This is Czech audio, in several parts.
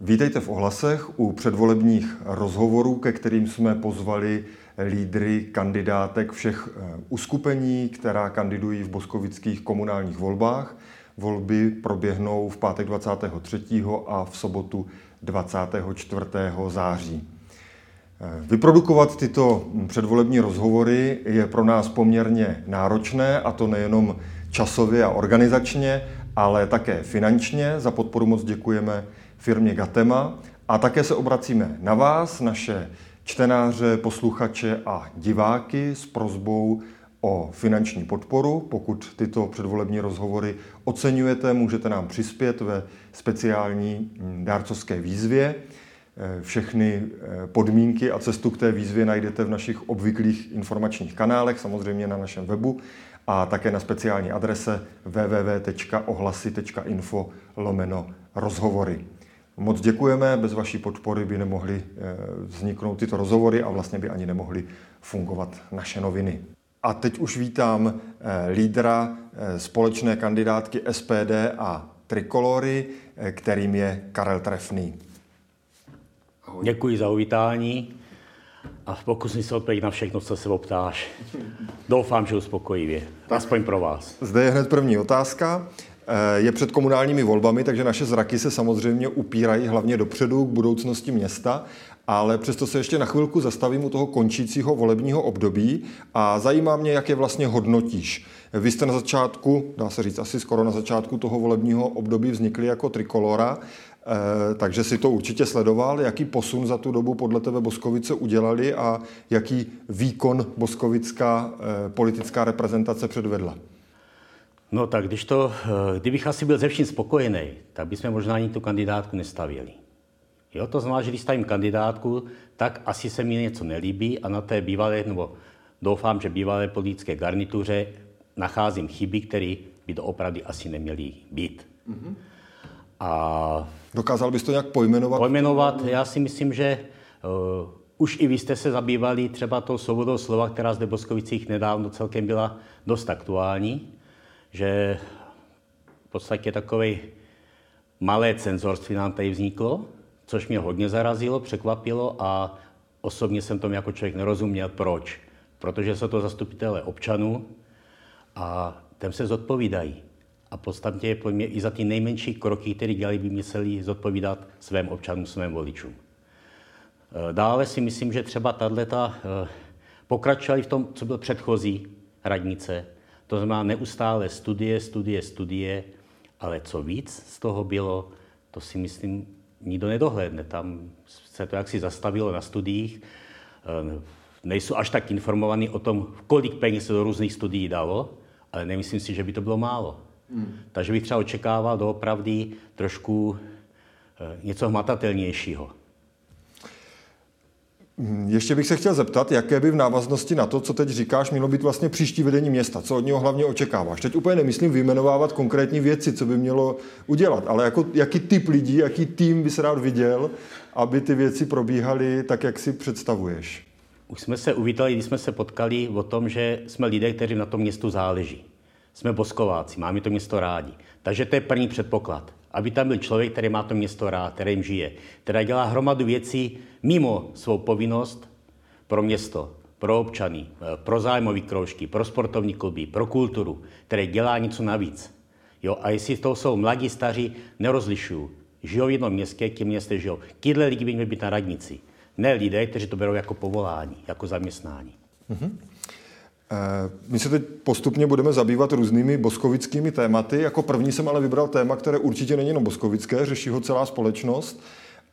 Vítejte v Ohlasech u předvolebních rozhovorů, ke kterým jsme pozvali lídry kandidátek všech uskupení, která kandidují v boskovických komunálních volbách. Volby proběhnou v pátek 23. a v sobotu 24. září. Vyprodukovat tyto předvolební rozhovory je pro nás poměrně náročné, a to nejenom časově a organizačně, ale také finančně. Za podporu moc děkujeme firmě Gatema a také se obracíme na vás, naše čtenáře, posluchače a diváky s prosbou o finanční podporu. Pokud tyto předvolební rozhovory oceňujete, můžete nám přispět ve speciální dárcovské výzvě. Všechny podmínky a cestu k té výzvě najdete v našich obvyklých informačních kanálech, samozřejmě na našem webu a také na speciální adrese www.ohlasy.info/rozhovory. Moc děkujeme, bez vaší podpory by nemohly vzniknout tyto rozhovory a vlastně by ani nemohly fungovat naše noviny. A teď už vítám lídra společné kandidátky SPD a Trikolory, kterým je Karel Trefný. Ahoj. Děkuji za uvítání a pokusím se odpovědět na všechno, co se optáš. Doufám, že uspokojivě, aspoň pro vás. Zde je hned první otázka. Je před komunálními volbami, takže naše zraky se samozřejmě upírají hlavně dopředu k budoucnosti města, ale přesto se ještě na chvilku zastavím u toho končícího volebního období a zajímá mě, jak je vlastně hodnotíš. Vy jste na začátku, dá se říct asi skoro na začátku toho volebního období vznikli jako Trikolora, takže si to určitě sledoval. Jaký posun za tu dobu podle tebe Boskovice udělali a jaký výkon boskovická politická reprezentace předvedla? No tak, kdybych asi byl ze vším spokojený, tak bychom možná ani tu kandidátku nestavili. Jo, to znamená, že když stavím kandidátku, tak asi se mi něco nelíbí a na té bývalé, nebo doufám, že bývalé politické garnituře nacházím chyby, které by doopravdy asi neměly být. Mm-hmm. A dokázal bys to nějak pojmenovat? Pojmenovat, já si myslím, že už i vy jste se zabývali třeba tou svobodou slova, která zde v Boskovicích nedávno celkem byla dost aktuální, že v podstatě takové malé cenzorství nám tady vzniklo, což mě hodně zarazilo, překvapilo a osobně jsem tomu jako člověk nerozuměl, proč. Protože jsou to zastupitelé občanů a těm se zodpovídají. A podstatně mě, i za ty nejmenší kroky, které dělali, by museli zodpovídat svým občanům, svým voličům. Dále si myslím, že třeba tato pokračovali v tom, co byl předchozí radnice. To znamená neustále studie, ale co víc z toho bylo, to si myslím, nikdo nedohlédne. Tam se to jaksi zastavilo na studiích. Nejsou až tak informovaní o tom, kolik peněz se do různých studií dalo, ale nemyslím si, že by to bylo málo. Hmm. Takže bych třeba očekával doopravdy trošku něco hmatatelnějšího. Ještě bych se chtěl zeptat, jaké by v návaznosti na to, co teď říkáš, mělo být vlastně příští vedení města, co od něho hlavně očekáváš. Teď úplně nemyslím vyjmenovávat konkrétní věci, co by mělo udělat, ale jako, jaký typ lidí, jaký tým bys rád viděl, aby ty věci probíhaly tak, jak si představuješ. Už jsme se uvítali, když jsme se potkali o tom, že jsme lidé, kteří na tom městu záleží. Jsme Boskováci, máme to město rádi. Takže to je první předpoklad, aby tam byl člověk, který má to město rád, kterým žije, který dělá hromadu věcí mimo svou povinnost pro město, pro občany, pro zájmové kroužky, pro sportovní kluby, pro kulturu, který dělá něco navíc. Jo, a jestli to jsou mladí, staří, nerozlišují. Žijou v jednom městě, tím městě žijou. Tyhle lidi by měli být na radnici. Ne lidé, kteří to berou jako povolání, jako zaměstnání. Mm-hmm. My se teď postupně budeme zabývat různými boskovickými tématy. Jako první jsem ale vybral téma, které určitě není jenom boskovické, řeší ho celá společnost,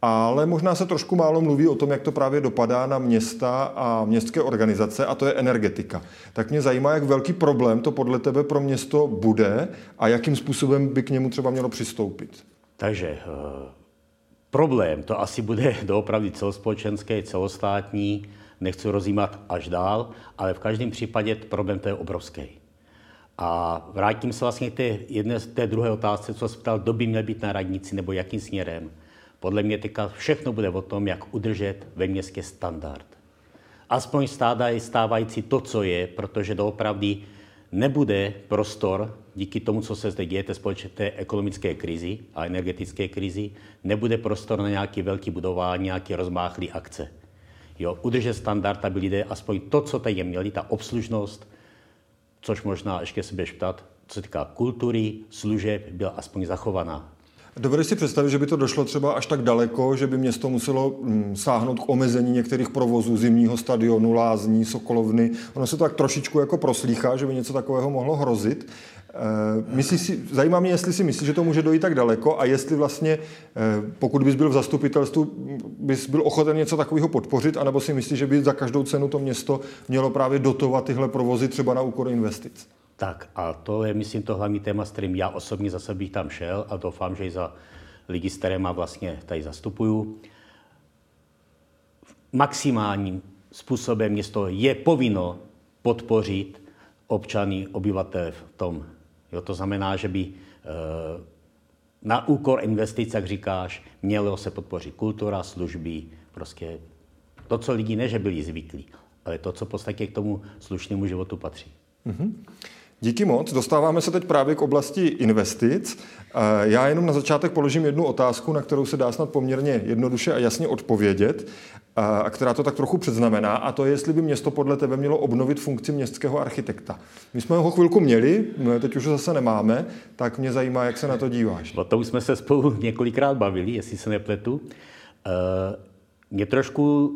ale možná se trošku málo mluví o tom, jak to právě dopadá na města a městské organizace, a to je energetika. Tak mě zajímá, jak velký problém to podle tebe pro město bude a jakým způsobem by k němu třeba mělo přistoupit. Takže problém to asi bude doopravdy celospolečenské, celostátní, nechci rozjímat až dál, ale v každém případě problém to je obrovský. A vrátím se vlastně k té druhé otázce, co se ptal, kdo by měl být na radnici nebo jakým směrem. Podle mě teďka všechno bude o tom, jak udržet ve městě standard. Aspoň stávající to, co je, protože doopravdy nebude prostor, díky tomu, co se zde děje, té ekonomické krizi a energetické krizi, nebude prostor na nějaké velké budování, nějaké rozmáchlé akce. Jo, udržet standard, aby lidé aspoň to, co tady měli, ta obslužnost, což možná ještě se budeš ptát, co se týká kultury, služeb, byla aspoň zachovaná. Dovedeš si představit, že by to došlo třeba až tak daleko, že by město muselo sáhnout k omezení některých provozů zimního stadionu, lázní, sokolovny. Ono se to tak trošičku jako proslýchá, že by něco takového mohlo hrozit. Zajímá mě, jestli si myslíš, že to může dojít tak daleko a jestli vlastně, pokud bys byl v zastupitelstvu, bys byl ochoten něco takového podpořit, anebo si myslíš, že by za každou cenu to město mělo právě dotovat tyhle provozy třeba na úkor investic? Tak a to je, myslím, to hlavní téma, s kterým já osobně zase bych tam šel a doufám, že i za lidi, s kterýma vlastně tady zastupuju. Maximálním způsobem město je povinno podpořit občany, obyvatele v tom. Jo, to znamená, že by na úkor investic, jak říkáš, mělo se podpořit kultura, služby, prostě to, co lidi ne, že byli zvyklí, ale to, co v podstatě k tomu slušnému životu patří. Mm-hmm. Díky moc. Dostáváme se teď právě k oblasti investic. Já jenom na začátek položím jednu otázku, na kterou se dá snad poměrně jednoduše a jasně odpovědět, a která to tak trochu předznamená, a to je, jestli by město podle tebe mělo obnovit funkci městského architekta. My jsme ho chvilku měli, teď už ho zase nemáme, tak mě zajímá, jak se na to díváš. O tom jsme se spolu několikrát bavili, jestli se nepletu. Mě trošku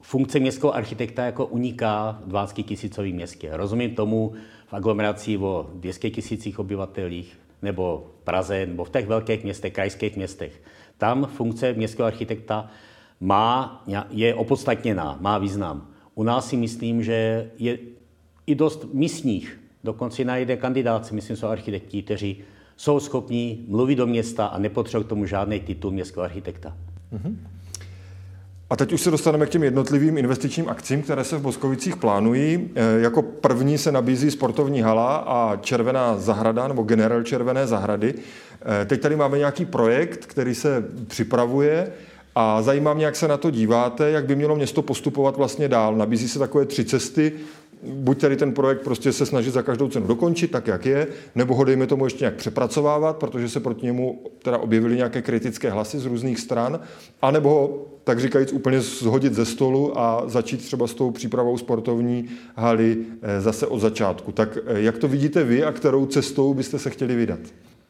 funkce městského architekta jako uniká v 20-tisícovém městě. Rozumím tomu v aglomeraci o 200 tisících obyvatelích, nebo v Praze, nebo v těch velkých městech, krajských městech. Tam funkce městského architekta je opodstatněná, má význam. U nás si myslím, že je i dost místních, dokonce najde kandidáci, myslím, jsou architekti, kteří jsou schopni mluvit do města a nepotřebují k tomu žádný titul městského architekta. Mm-hmm. A teď už se dostaneme k těm jednotlivým investičním akcím, které se v Boskovicích plánují. Jako první se nabízí sportovní hala a Červená zahrada, nebo generál Červené zahrady. Teď tady máme nějaký projekt, který se připravuje a zajímá mě, jak se na to díváte, jak by mělo město postupovat vlastně dál. Nabízí se takové 3 cesty. Buď tady ten projekt prostě se snažit za každou cenu dokončit, tak jak je, nebo ho dejme tomu ještě nějak přepracovávat, protože se proti němu teda objevily nějaké kritické hlasy z různých stran, anebo ho, tak říkajíc, úplně shodit ze stolu a začít třeba s tou přípravou sportovní haly zase od začátku. Tak jak to vidíte vy a kterou cestou byste se chtěli vydat?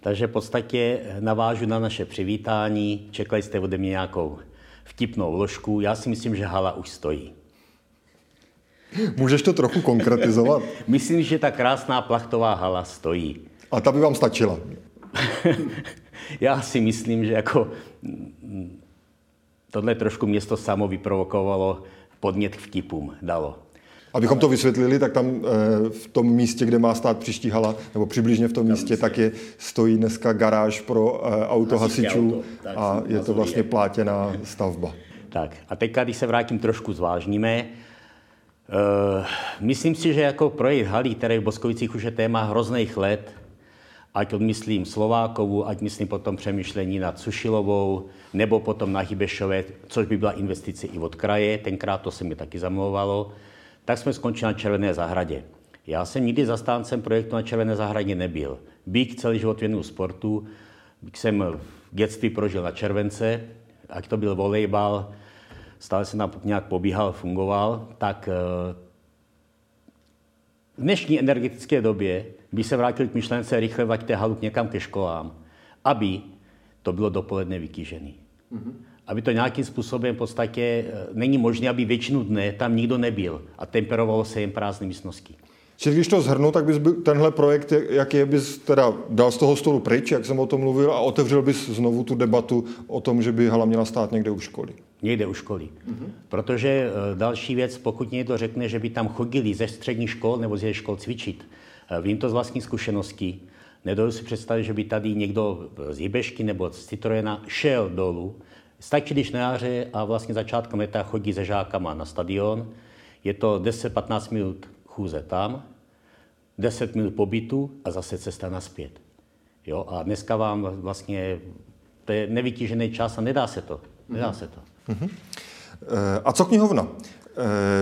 Takže v podstatě navážu na naše přivítání. Čekali jste ode mě nějakou vtipnou vložku. Já si myslím, že hala už stojí. Můžeš to trochu konkretizovat? Myslím, že ta krásná plachtová hala stojí. A ta by vám stačila? Já si myslím, že jako tohle trošku město samo vyprovokovalo, podnět k vtipům dalo. Abychom to vysvětlili, tak tam v tom místě, kde má stát příští hala, nebo přibližně v tom místě, tak je, stojí dneska garáž pro auto hasičů a je to vlastně plátěná stavba. Tak a teďka, když se vrátím, trošku zvážníme. Myslím si, že jako projekt haly, který v Boskovicích už je téma hrozných let, ať odmyslím Slovákovu, ať myslím potom přemýšlení nad Sušilovou, nebo potom na Hybešové, což by byla investice i od kraje, tenkrát to se mi taky zamlouvalo, tak jsme skončili na Červené zahradě. Já jsem nikdy zastáncem projektu na Červené zahradě nebyl. Byť celý život věnuju sportu, byť jsem v dětství prožil na Července, ať to byl volejbal, stále jsem tam nějak pobíhal, fungoval, tak v dnešní energetické době by se vrátil k myšlence rychle vaďte halu někam ke školám, aby to bylo dopoledne vytížený. Mm-hmm. Aby to nějakým způsobem v podstatě není možné, aby většinu dne tam nikdo nebyl a temperovalo se jen prázdné místnosti. Čili když to zhrnu, tak bys tenhle projekt, jak je, bys teda dal z toho stolu pryč, jak jsem o tom mluvil, a otevřel bys znovu tu debatu o tom, že by hala měla stát někde u školy. Někde u školy. Mm-hmm. Protože další věc, pokud někdo řekne, že by tam chodili ze středních škol nebo ze škol cvičit, vím to z vlastní zkušenosti, nedovedu si představit, že by tady někdo z Hybešky nebo z Citrojena šel dolů. Stačí, když na jaře a vlastně začátkem leta chodí se žákama na stadion. Je to 10-15 minut chůze tam, 10 minut pobytu a zase cesta nazpět. Jo? A dneska vám vlastně to je nevytížený čas a nedá se to. Mm-hmm. A co knihovna?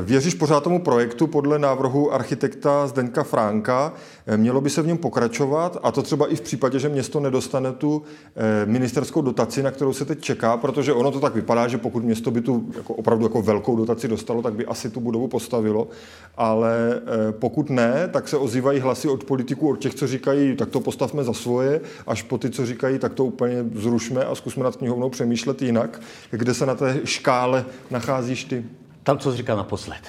Věříš pořád tomu projektu podle návrhu architekta Zdeňka Franka? Mělo by se v něm pokračovat, a to třeba i v případě, že město nedostane tu ministerskou dotaci, na kterou se teď čeká, protože ono to tak vypadá, že pokud město by tu jako opravdu jako velkou dotaci dostalo, tak by asi tu budovu postavilo, ale pokud ne, tak se ozývají hlasy od politiků, od těch, co říkají, tak to postavme za svoje, až po ty, co říkají, tak to úplně zrušme a zkusme nad knihovnou přemýšlet jinak. Kde se na té škále nacházíš ty? Tam, co jsi říkal naposled.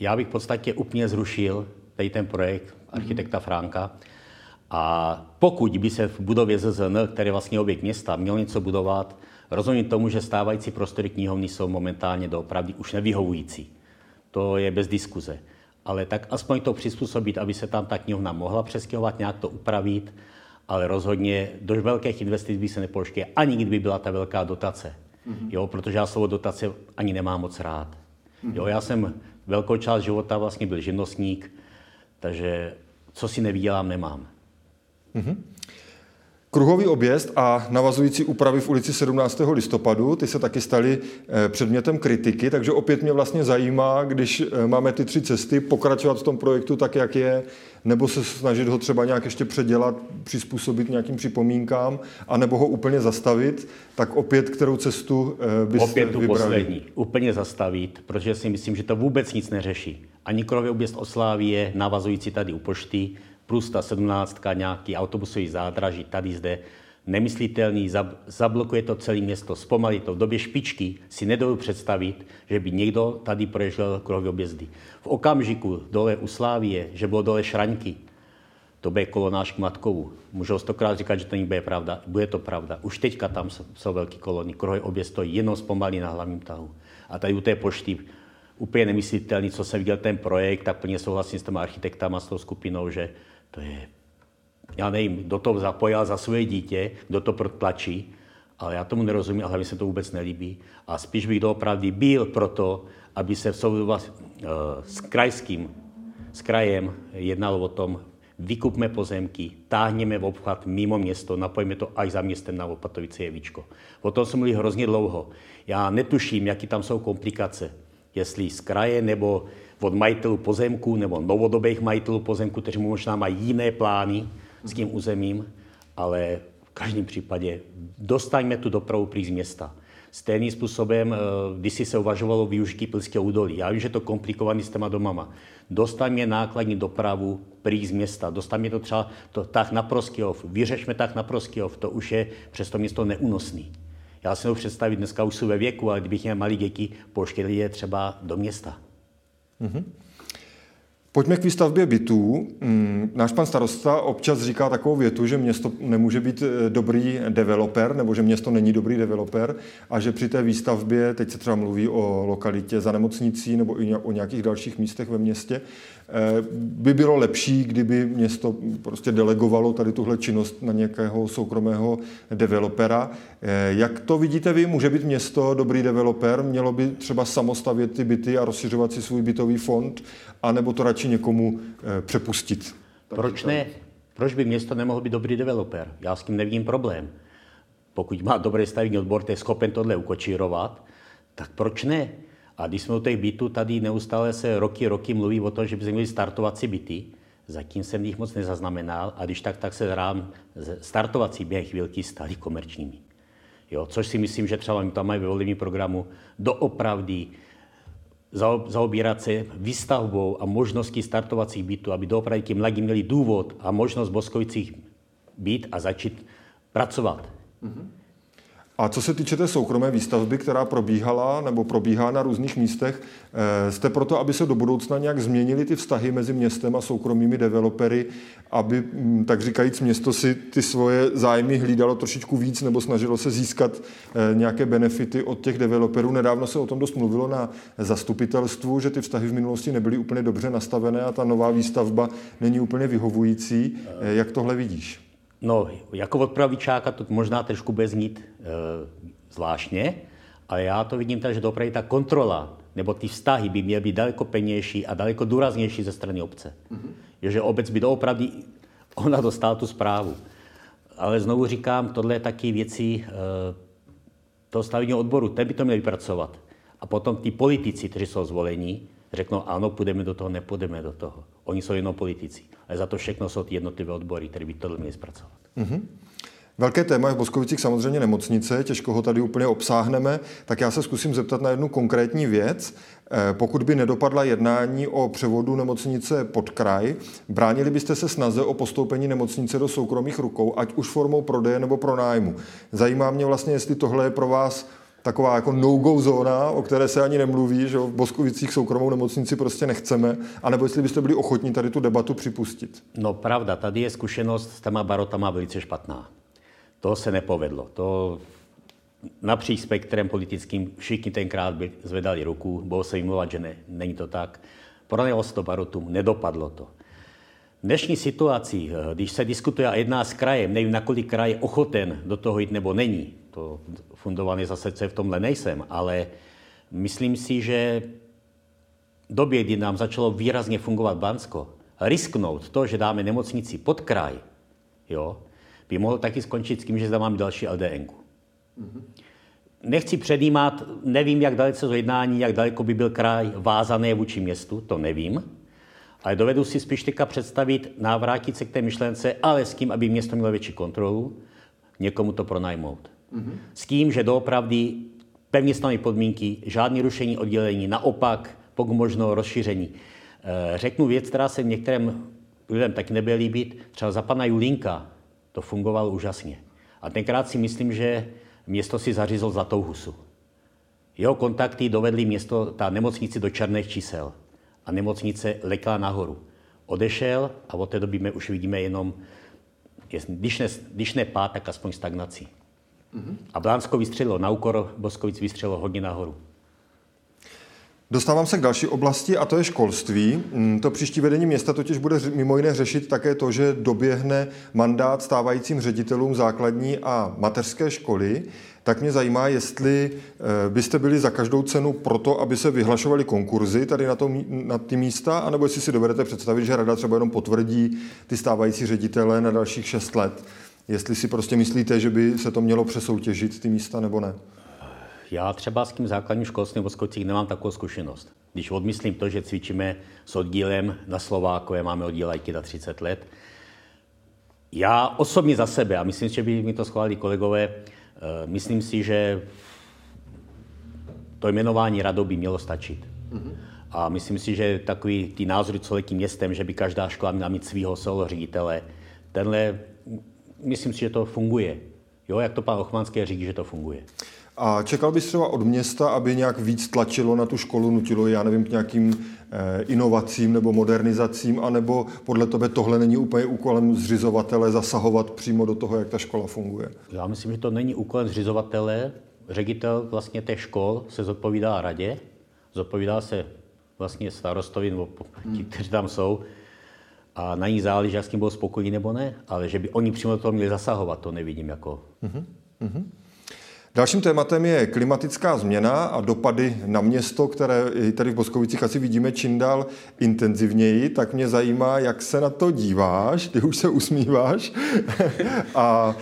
Já bych v podstatě úplně zrušil tady ten projekt architekta Franka, a pokud by se v budově ZZN, které vlastně objekt města, mělo něco budovat, rozumím tomu, že stávající prostory knihovny jsou momentálně doopravdy už nevyhovující. To je bez diskuze. Ale tak aspoň to přizpůsobit, aby se tam ta knihovna mohla přestěhovat, nějak to upravit, ale rozhodně do velkých investic by se nepouštěl, ani kdyby byla ta velká dotace. Jo, protože já slovo dotace ani nemám moc rád. Jo, já jsem velkou část života vlastně byl živnostník, takže co si nevydělám, nemám. Mm-hmm. Kruhový objezd a navazující úpravy v ulici 17. listopadu, ty se taky staly předmětem kritiky, takže opět mě vlastně zajímá, když máme ty tři cesty, pokračovat v tom projektu tak, jak je, nebo se snažit ho třeba nějak ještě předělat, přizpůsobit nějakým připomínkám, anebo ho úplně zastavit, tak opět kterou cestu byste vybrali? Opět tu poslední, úplně zastavit, protože si myslím, že to vůbec nic neřeší. Ani Kruhový objezd Oslávie, navazující tady u pošty, plus ta 17, nějaký autobusový zádraží tady zde, nemyslitelný, zablokuje to celé město, zpomalí to. V době špičky si nedovedu představit, že by někdo tady proježděl Kruhový objezdy. V okamžiku dole u Slávie, že bylo dole Šraňky, to bude kolonáž k Matkovu. Můžu stokrát říkat, že to nebude pravda, bude to pravda. Už teďka tam jsou velký kolony, Kruhový objezd stojí jenom zpomalí na hlavním tahu. A tady u té pošty úplně nemyslitelný, co jsem viděl ten projekt, tak plně souhlasím s těma architektama, s tou skupinou, že to je, já nevím, kdo to zapojil za svoje dítě, kdo to protlačí, ale já tomu nerozumím, ale mi se to vůbec nelíbí. A spíš bych doopravdy byl proto, aby se v souvislosti s krajem jednalo o tom, vykupme pozemky, táhněme v obchvat mimo město, napojíme to až za městem na Opatovice Jevičko. O tom jsme mluvili hrozně dlouho. Já netuším, jaký tam jsou komplikace, jestli z kraje nebo od majitelů pozemku nebo novodobých majitelů pozemku, kteří možná mají jiné plány s tím územím, ale v každém případě dostaňme tu dopravu prý z města. Stejným způsobem, když se uvažovalo o využití Pilského údolí, já vím, že to komplikovaný s těma domama, dostaňme nákladní dopravu prý z města, dostaňme to třeba tah na Proskyjov, vyřešme tah na Proskyjov, to už je přes to město neúnosný. Já si to představit, dneska už jsou ve věku, ale kdybych měl malý děti, poštěli je třeba do města. Mm-hmm. Pojďme k výstavbě bytů. Náš pan starosta občas říká takovou větu, že město nemůže být dobrý developer, nebo že město není dobrý developer a že při té výstavbě, teď se třeba mluví o lokalitě za nemocnicí nebo i o nějakých dalších místech ve městě, by bylo lepší, kdyby město prostě delegovalo tady tuhle činnost na nějakého soukromého developera. Jak to vidíte vy? Může být město dobrý developer? Mělo by třeba samo stavět ty byty a rozšiřovat si svůj bytový fond? A nebo to radši někomu přepustit? Proč ne? Proč by město nemohlo být dobrý developer? Já s tím nevidím problém. Pokud má dobrý stavební odbor, to je schopen tohle ukočírovat, tak proč ne? A když jsme u těch bytů, tady neustále se roky mluví o tom, že by se měli startovací byty. Zatím jsem jich moc nezaznamenal a když tak se rám startovací během chvilky staly komerčními. Jo, což si myslím, že třeba tam mají ve volebním programu doopravdy zaobírat se výstavbou a možností startovacích bytů, aby doopravdy ti mladí měli důvod a možnost Boskovicích být a začít pracovat. Mm-hmm. A co se týče té soukromé výstavby, která probíhala nebo probíhá na různých místech, jste proto, aby se do budoucna nějak změnily ty vztahy mezi městem a soukromými developery, aby, tak říkajíc, město si ty svoje zájmy hlídalo trošičku víc nebo snažilo se získat nějaké benefity od těch developerů. Nedávno se o tom dost mluvilo na zastupitelstvu, že ty vztahy v minulosti nebyly úplně dobře nastavené a ta nová výstavba není úplně vyhovující. Jak tohle vidíš? No, jako od pravičáka to možná trošku bude znít zvláštně, ale já to vidím tak, že dopravy ta kontrola nebo ty vztahy by měly být daleko pevnější a daleko důraznější ze strany obce. Mm-hmm. Že obec by doopravdy ona dostala tu zprávu. Ale znovu říkám, tohle je taky věcí toho stavebního odboru, ten by to měl vypracovat. A potom tí politici, kteří jsou zvolení, řeknou ano, půjdeme do toho, nepůjdeme do toho. Oni jsou jenom politici. Ale za to všechno jsou ty jednotlivé odbory, které by tohle měli zpracovat. Mm-hmm. Velké téma je v Boskovicích samozřejmě nemocnice, těžko ho tady úplně obsáhneme, tak já se zkusím zeptat na jednu konkrétní věc. Pokud by nedopadla jednání o převodu nemocnice pod kraj, bránili byste se snaze o postoupení nemocnice do soukromých rukou, ať už formou prodeje nebo pronájmu. Zajímá mě vlastně, jestli tohle je pro vás taková jako no-go zóna, o které se ani nemluví, že v Boskovicích soukromou nemocnici prostě nechceme, anebo jestli byste byli ochotní tady tu debatu připustit. No pravda, tady je zkušenost s těma barotama velice špatná. To se nepovedlo. To napříč spektrem politickým všichni tenkrát by zvedali ruku, bylo se vymlouvat, že ne, není to tak. Pronajalo se to barotům, nedopadlo to. V dnešní situaci, když se diskutuje a jedná s krajem, nevím, nakolik kraj je ochoten do toho jít nebo není, to fundované za srdce v tomhle nejsem, ale myslím si, že v době, kdy nám začalo výrazně fungovat Blánsko, risknout to, že dáme nemocnici pod kraj, jo, by mohl taky skončit s tím, že zda máme další LDN. Mm-hmm. Nechci předjímat, nevím, jak dalece to jednání, jak daleko by byl kraj vázaný vůči městu, to nevím, ale dovedu si spíš teďka představit, návrátit se k té myšlence, ale s tím, aby město mělo větší kontrolu, někomu to pronajmout. Mm-hmm. S tím, že doopravdy pevně staví podmínky, žádné rušení oddělení, naopak, pokud možno rozšíření. Řeknu věc, která se některým lidem taky nebude líbit, třeba za pana Julinka, to fungovalo úžasně. A tenkrát si myslím, že město si zařízlo Zlatou Husu. Jeho kontakty dovedly město, ta nemocnici do černých čísel. A nemocnice lekla nahoru. Odešel a od té doby my už vidíme jenom, když ne pád, tak aspoň stagnaci. Mm-hmm. A Blánsko vystřelilo na úkor, Boskovic vystřelilo hodně nahoru. Dostávám se k další oblasti a to je školství. To příští vedení města totiž bude mimo jiné řešit také to, že doběhne mandát stávajícím ředitelům základní a mateřské školy. Tak mě zajímá, jestli byste byli za každou cenu pro to, aby se vyhlašovaly konkurzy tady na ty místa, anebo jestli si dovedete představit, že rada třeba jenom potvrdí ty stávající ředitele na dalších 6 let. Jestli si prostě myslíte, že by se to mělo přesoutěžit ty místa, nebo ne? Já třeba s tím základním školstvím v Boskovicích nemám takovou zkušenost. Když odmyslím to, že cvičíme s oddílem na Slovákové, máme oddíl na 30 let. Já osobně za sebe, a myslím, že by mi to schválili kolegové, myslím si, že to jmenování radou by mělo stačit. Mm-hmm. A myslím si, že takový ty názory celým městem, že by každá škola měla mít svého solo ředitele, tenhle, myslím si, že to funguje. Jo, jak to pan Ochmanský říká, že to funguje. A čekal bys třeba od města, aby nějak víc tlačilo na tu školu, nutilo, já nevím, k nějakým inovacím nebo modernizacím, anebo podle tebe tohle není úplně úkolem zřizovatele zasahovat přímo do toho, jak ta škola funguje? Já myslím, že to není úkolem zřizovatele. Ředitel vlastně těch škol se zodpovídá radě, zodpovídá se vlastně starostovi, nebo ti, kteří tam jsou, a na ní záleží, jak s tím byl spokojení nebo ne, ale že by oni přímo do toho měli zasahovat, to nevidím jako... Mm-hmm. Mm-hmm. Dalším tématem je klimatická změna a dopady na město, které tady v Boskovicích asi vidíme čím dál intenzivněji. Tak mě zajímá, jak se na to díváš, ty už se usmíváš. A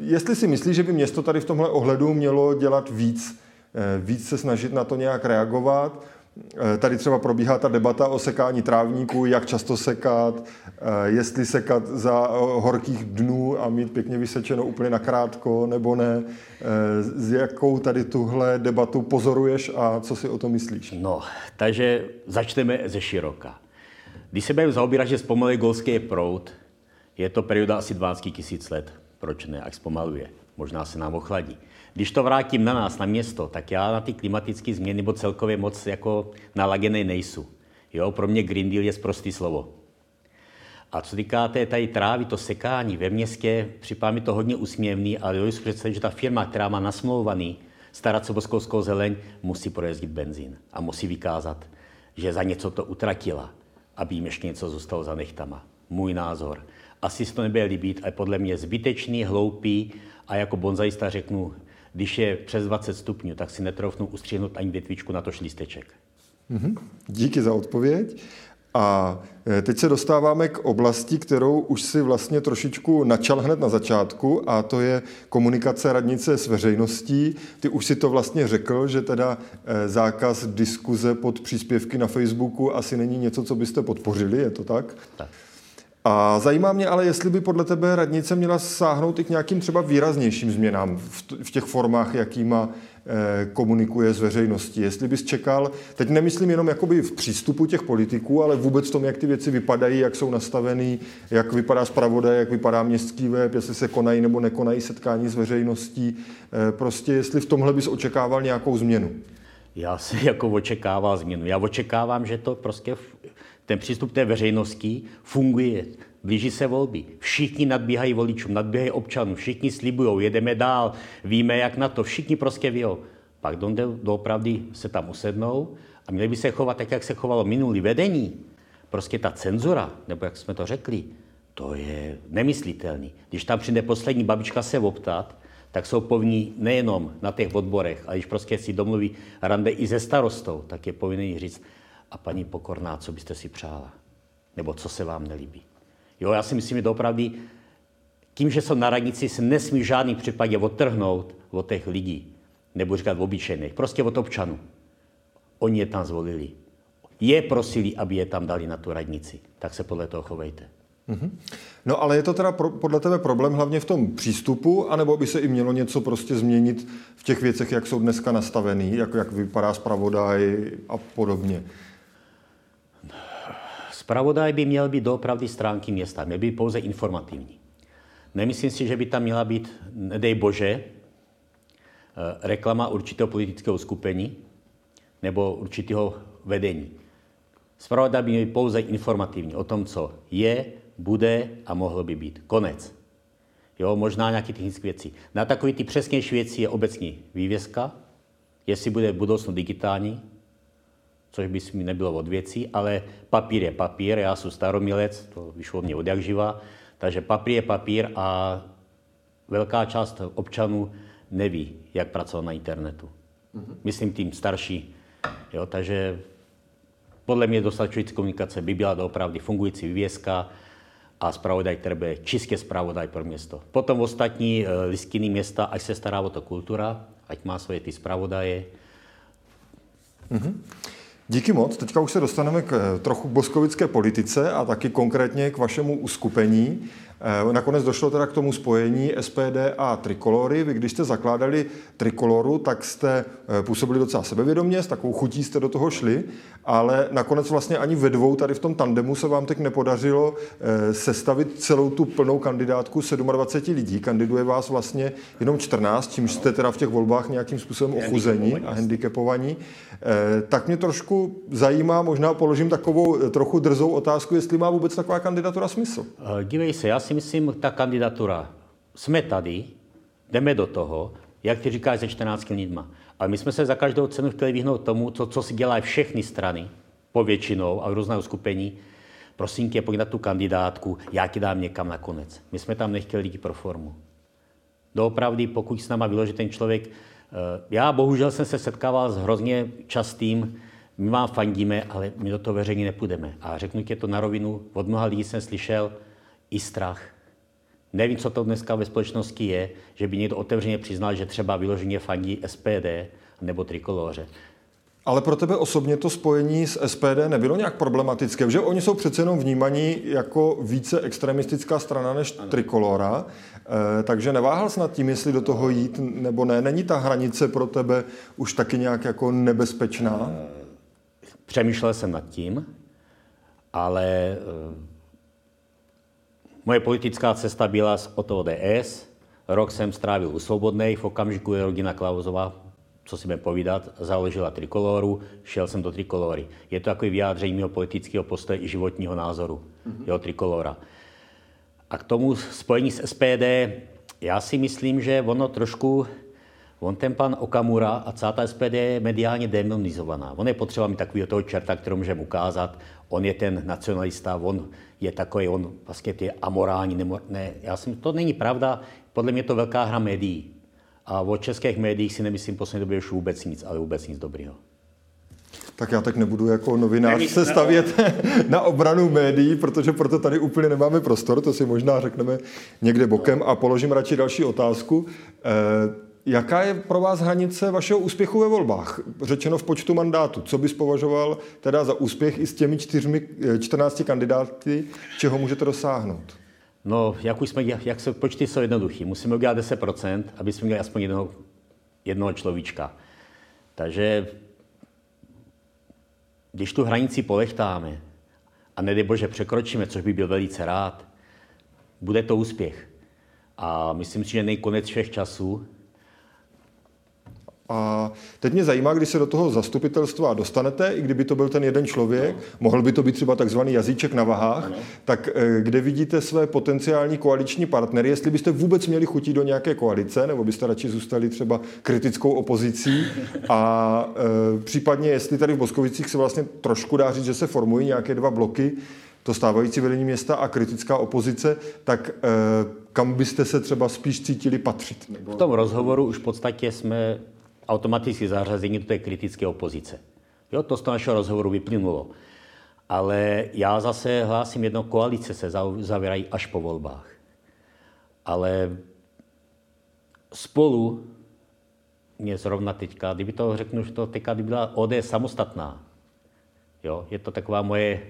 jestli si myslíš, že by město tady v tomhle ohledu mělo dělat víc se snažit na to nějak reagovat. Tady třeba probíhá ta debata o sekání trávníků, jak často sekat, jestli sekat za horkých dnů a mít pěkně vysečeno úplně nakrátko, nebo ne. Z jakou tady tuhle debatu pozoruješ a co si o tom myslíš? No, takže začneme ze široka. Když se budeme zaobírat, že zpomaluje golský proud, je to perioda asi 12 000 let. Proč ne, jak zpomaluje? Možná se nám ochladí. Když to vrátím na nás, na město, tak já na ty klimatické změny nebo celkově moc jako naladěný nejsou. Jo, pro mě Green Deal je sprostý slovo. A co říkáte, tady trávy, to sekání ve městě, připadá mi to hodně usměvný, ale dovedu si představit, že ta firma, která má nasmlouvaný starat se o boskovskou zeleň, musí projezdit benzín a musí vykázat, že za něco to utratila, aby jim ještě něco zůstalo za nechtama. Můj názor. Asi se to nebude líbit, ale podle mě zbytečný, hloupý a jako bonzaista řeknu, když je přes 20 stupňů, tak si netroufnu ustřihnout ani větvičku na tož lísteček. Mm-hmm. Díky za odpověď. A teď se dostáváme k oblasti, kterou už si vlastně trošičku načal hned na začátku, a to je komunikace radnice s veřejností. Ty už si to vlastně řekl, že teda zákaz diskuze pod příspěvky na Facebooku asi není něco, co byste podpořili, je to tak? Tak. A zajímá mě ale, jestli by podle tebe radnice měla sáhnout i k nějakým třeba výraznějším změnám v těch formách, jakýma komunikuje s veřejností. Jestli bys čekal, teď nemyslím jenom jakoby v přístupu těch politiků, ale vůbec v tom, jak ty věci vypadají, jak jsou nastavený, jak vypadá zpravodaj, jak vypadá městský web, jestli se konají nebo nekonají setkání s veřejností. Prostě jestli v tomhle bys očekával nějakou změnu. Já si jako očekával změnu. Já očekávám, že to prostě ten přístup té veřejnosti funguje. Blíží se volby. Všichni nadbíhají voličům, nadbíhají občanům, všichni slibují, jedeme dál, víme jak na to, všichni prostě vějí. Pak doopravdy se tam usednou a měli by se chovat tak, jak se chovalo minulý vedení. Prostě ta cenzura, nebo jak jsme to řekli, to je nemyslitelný. Když tam přijde poslední babička se optat, tak jsou povinní nejenom na těch odborech, ale když prostě si domluví rande i se starostou, tak je povinný říct: a paní Pokorná, co byste si přála? Nebo co se vám nelíbí? Jo, já si myslím, že doopravdy, tím, že jsou na radnici, se nesmí v žádném případě odtrhnout od těch lidí, nebo říkat obyčejných, prostě od občanů. Oni je tam zvolili. Je prosili, aby je tam dali na tu radnici. Tak se podle toho chovejte. Mm-hmm. No ale je to teda podle tebe problém hlavně v tom přístupu, anebo by se i mělo něco prostě změnit v těch věcech, jak jsou dneska nastavený, jak vypadá zpravodaj a podobně? Zpravodaj by měl být doopravdy stránky města, měl by být pouze informativní. Nemyslím si, že by tam měla být, nedej bože, reklama určitého politického skupení nebo určitého vedení. Zpravodaj by měl být pouze informativní o tom, co je, bude a mohlo by být. Konec. Jo, možná nějaké technické věci. Na takové ty přesnější věci je obecní vývězka, jestli bude v budoucnu digitální, což by mi nebylo od věcí, ale papír je papír, já jsem staromilec, to vyšlo mě od jak živa, takže papír je papír a velká část občanů neví, jak pracovat na internetu. Myslím tím starší, jo, takže podle mě dostačující komunikace by byla doopravdy fungující vývězka a zpravodaj, který bude čistě zpravodaj pro město. Potom ostatní listiny města, až se stará o to kultura, ať má svoje ty zpravodaje. Mm-hmm. Díky moc. Teďka už se dostaneme k trochu boskovické politice a taky konkrétně k vašemu uskupení. Nakonec došlo teda k tomu spojení SPD a Trikolory. Vy, když jste zakládali Trikoloru, tak jste působili docela sebevědomě, s takovou chutí jste do toho šli, ale nakonec vlastně ani ve dvou tady v tom tandemu se vám teď nepodařilo sestavit celou tu plnou kandidátku 27 lidí. Kandiduje vás vlastně jenom 14, čímž jste teda v těch volbách nějakým způsobem ochuzení a handicapovaní. Tak mě trošku zajímá, možná položím takovou trochu drzou otázku, jestli má vůbec taková kandidatura smysl. Dívej se, já si myslím, ta kandidatura, jsme tady, jdeme do toho, jak ty říkáš, ze 14 lidma. A my jsme se za každou cenu chtěli vyhnout tomu, co si dělají všechny strany, povětšinou a různého skupení. Prosím tě, pojď na tu kandidátku, já ti dám někam nakonec. My jsme tam nechtěli lidi pro formu. Doopravdy, pokud s náma vyloží ten člověk, já bohužel jsem se setkával s hrozně častým, my vám fandíme, ale my do toho veřejně nepůjdeme. A řeknu tě to na rovinu, od mnoha lidí jsem slyšel i strach. Nevím, co to dneska ve společnosti je, že by někdo otevřeně přiznal, že třeba vyloženě fandí SPD nebo Trikoloře. Ale pro tebe osobně to spojení s SPD nebylo nějak problematické, protože oni jsou přece jenom vnímaní jako více extremistická strana než Trikolora, takže neváhal jsi nad tím, jestli do toho jít nebo ne. Není ta hranice pro tebe už taky nějak jako nebezpečná? Přemýšlel jsem nad tím, ale moje politická cesta byla od ODS. Rok jsem strávil u Svobodnej, v okamžiku je rodina Klausová, co si budeme povídat, založila Trikoloru, šel jsem do Trikolory. Je to takové vyjádření mého politického postoje i životního názoru, jeho Trikolora. A k tomu spojení s SPD, já si myslím, že ono trošku, on ten pan Okamura a celá ta SPD je mediálně demonizovaná. On je potřeba mít takového toho čerta, kterou můžeme ukázat. On je ten nacionalista, on je takový, on vlastně je amorální. Ne, to není pravda, podle mě je to velká hra médií. A o českých médiích si nemyslím v poslední době už vůbec nic, ale vůbec nic dobrýho. tak já tak nebudu jako novinář se stavět na obranu médií, protože proto tady úplně nemáme prostor, to si možná řekneme někde bokem a položím radši další otázku. Jaká je pro vás hranice vašeho úspěchu ve volbách? Řečeno v počtu mandátů. Co bys považoval teda za úspěch i s těmi 14 kandidáty, čeho můžete dosáhnout? No, počty jsou jednoduchý. Musíme udělat 10%, aby jsme měli aspoň jednoho človíčka. Takže když tu hranici polechtáme a nedej bože překročíme, což by byl velice rád, bude to úspěch. A myslím si, že nejkonec všech časů. A teď mě zajímá, když se do toho zastupitelstva dostanete, i kdyby to byl ten jeden člověk, mohl by to být třeba takzvaný jazyček na vahách, tak kde vidíte své potenciální koaliční partnery, jestli byste vůbec měli chutí do nějaké koalice, nebo byste radši zůstali třeba kritickou opozicí a případně jestli tady v Boskovicích se vlastně trošku dá říct, že se formují nějaké dva bloky, to stávající vedení města a kritická opozice, tak kam byste se třeba spíš cítili patřit? Nebo... V tom rozhovoru už v podstatě jsme automaticky zařazení do té kritické opozice. Jo, to z toho našeho rozhovoru vyplynulo. Ale já zase hlásím jedno, koalice se zavírají až po volbách. Ale Spolu mě zrovna teďka, kdyby to řeknu, že to teďka kdyby byla ODS samostatná. Jo, je to taková moje...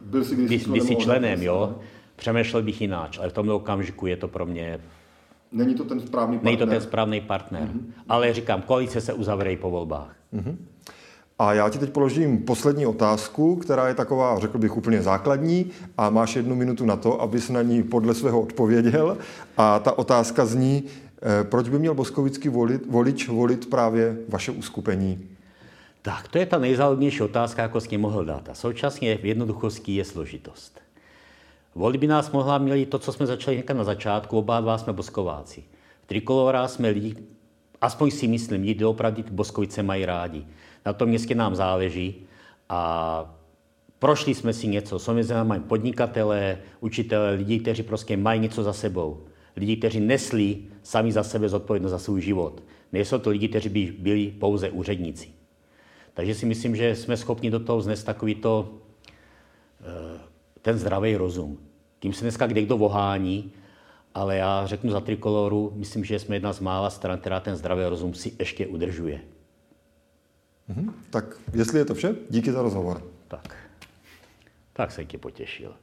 Byl jsi kdysi členem, jo. Přemýšlel bych jináč, ale v tomhle okamžiku je to pro mě... Není to ten správný partner. Není to ten správný partner. Mm-hmm. Ale říkám, koalice se uzavřejí po volbách. Mm-hmm. A já ti teď položím poslední otázku, která je taková, řekl bych, úplně základní a máš 1 minutu na to, abys na ní podle svého odpověděl. A ta otázka zní, proč by měl boskovický volič volit právě vaše uskupení? Tak to je ta nejzáhodnější otázka, jako jsi mě mohl dát. A současně v jednoduchosti je složitost. Volit by nás mohla měli to, co jsme začali někde na začátku, oba dva jsme boskováci. V Trikolora jsme lidi, aspoň si myslím, lidi doopravdy Boskovice mají rádi. Na tom městě nám záleží a prošli jsme si něco. Jsou mezi námi podnikatelé, učitelé, lidi, kteří prostě mají něco za sebou. Lidi, kteří nesli sami za sebe zodpovědnost za svůj život. Nejsou to lidi, kteří by byli pouze úředníci. Takže si myslím, že jsme schopni do toho vznést takovýto ten zdravý rozum. Tím se dneska kdekdo vohání, ale já řeknu za Trikoloru, myslím, že jsme jedna z mála stran, která ten zdravý rozum si ještě udržuje. Tak jestli je to vše, díky za rozhovor. Tak jsem tě potěšil.